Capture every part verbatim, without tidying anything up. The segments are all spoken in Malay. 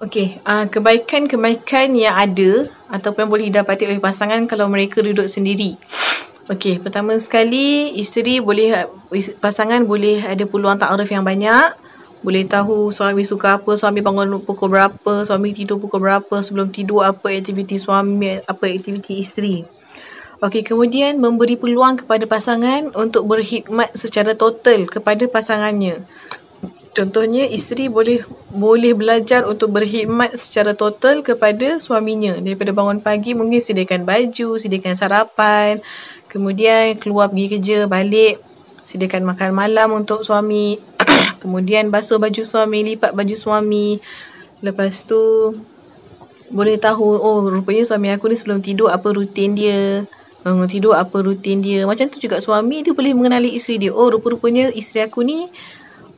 Okey, uh, kebaikan-kebaikan yang ada ataupun yang boleh didapati oleh pasangan kalau mereka duduk sendiri. Okey, pertama sekali, isteri boleh pasangan boleh ada peluang ta'aruf yang banyak. Boleh tahu suami suka apa, suami bangun pukul berapa, suami tidur pukul berapa, sebelum tidur apa aktiviti suami, apa aktiviti isteri. Okey, kemudian memberi peluang kepada pasangan untuk berkhidmat secara total kepada pasangannya. Contohnya, isteri boleh boleh belajar untuk berkhidmat secara total kepada suaminya. Daripada bangun pagi, mungkin sediakan baju, sediakan sarapan. Kemudian, keluar pergi kerja, balik. Sediakan makan malam untuk suami. Kemudian, basuh baju suami, lipat baju suami. Lepas tu, boleh tahu, oh rupanya suami aku ni sebelum tidur apa rutin dia. Bangun tidur apa rutin dia. Macam tu juga suami, dia boleh mengenali isteri dia. Oh, rupa-rupanya isteri aku ni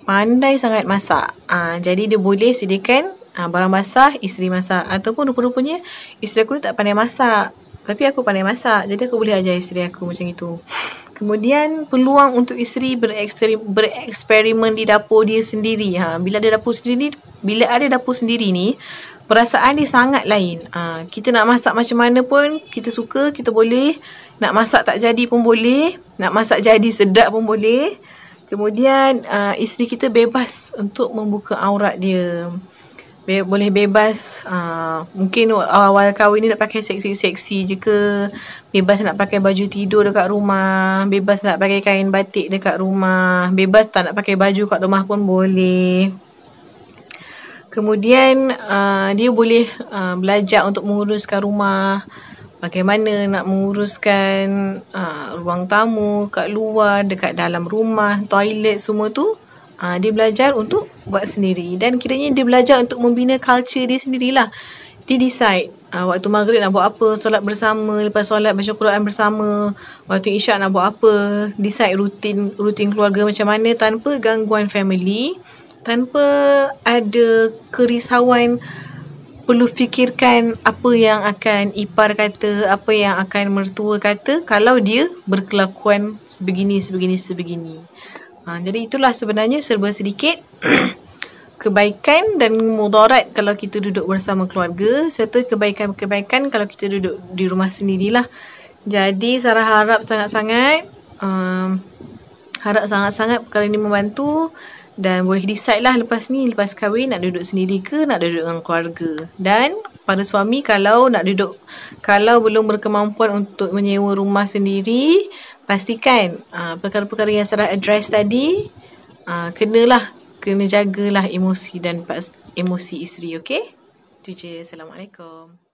pandai sangat masak. Ha, jadi dia boleh sediakan ha, barang basah, isteri masak. Ataupun rupa-rupanya isteri aku ni tak pandai masak, tapi aku pandai masak, jadi aku boleh ajar isteri aku macam itu. Kemudian peluang untuk isteri bereksperimen, bereksperimen di dapur dia sendiri. Ha, bila ada dapur sendiri, bila ada dapur sendiri ni, perasaan dia sangat lain. Ha, kita nak masak macam mana pun kita suka, kita boleh. Nak masak tak jadi pun boleh, nak masak jadi sedap pun boleh. Kemudian uh, isteri kita bebas untuk membuka aurat dia. Be boleh bebas. Uh, mungkin awal-awal kahwin ni nak pakai seksi-seksi je ke. Bebas nak pakai baju tidur dekat rumah. Bebas nak pakai kain batik dekat rumah. Bebas tak nak pakai baju kat rumah pun boleh. Kemudian uh, dia boleh uh, belajar untuk menguruskan rumah. Bagaimana nak menguruskan uh, ruang tamu, kat luar, dekat dalam rumah, toilet, semua tu uh, dia belajar untuk buat sendiri. Dan kiranya dia belajar untuk membina culture dia sendirilah. Dia decide uh, waktu maghrib nak buat apa, solat bersama, lepas solat baca Quran bersama, waktu isyak nak buat apa, decide rutin rutin keluarga macam mana tanpa gangguan family, tanpa ada kerisauan perlu fikirkan apa yang akan ipar kata, apa yang akan mertua kata kalau dia berkelakuan sebegini, sebegini, sebegini. Ha, jadi itulah sebenarnya serba sedikit kebaikan dan mudarat kalau kita duduk bersama keluarga, serta kebaikan-kebaikan kalau kita duduk di rumah sendirilah. Jadi Sarah harap sangat-sangat, um, harap sangat-sangat perkara ini membantu. Dan boleh decide lah lepas ni, lepas kahwin nak duduk sendiri ke, nak duduk dengan keluarga. Dan para suami kalau nak duduk, kalau belum berkemampuan untuk menyewa rumah sendiri, pastikan aa, perkara-perkara yang Sarah address tadi, aa, kenalah, kena jagalah emosi dan pas, emosi isteri, okey? Itu je, Assalamualaikum.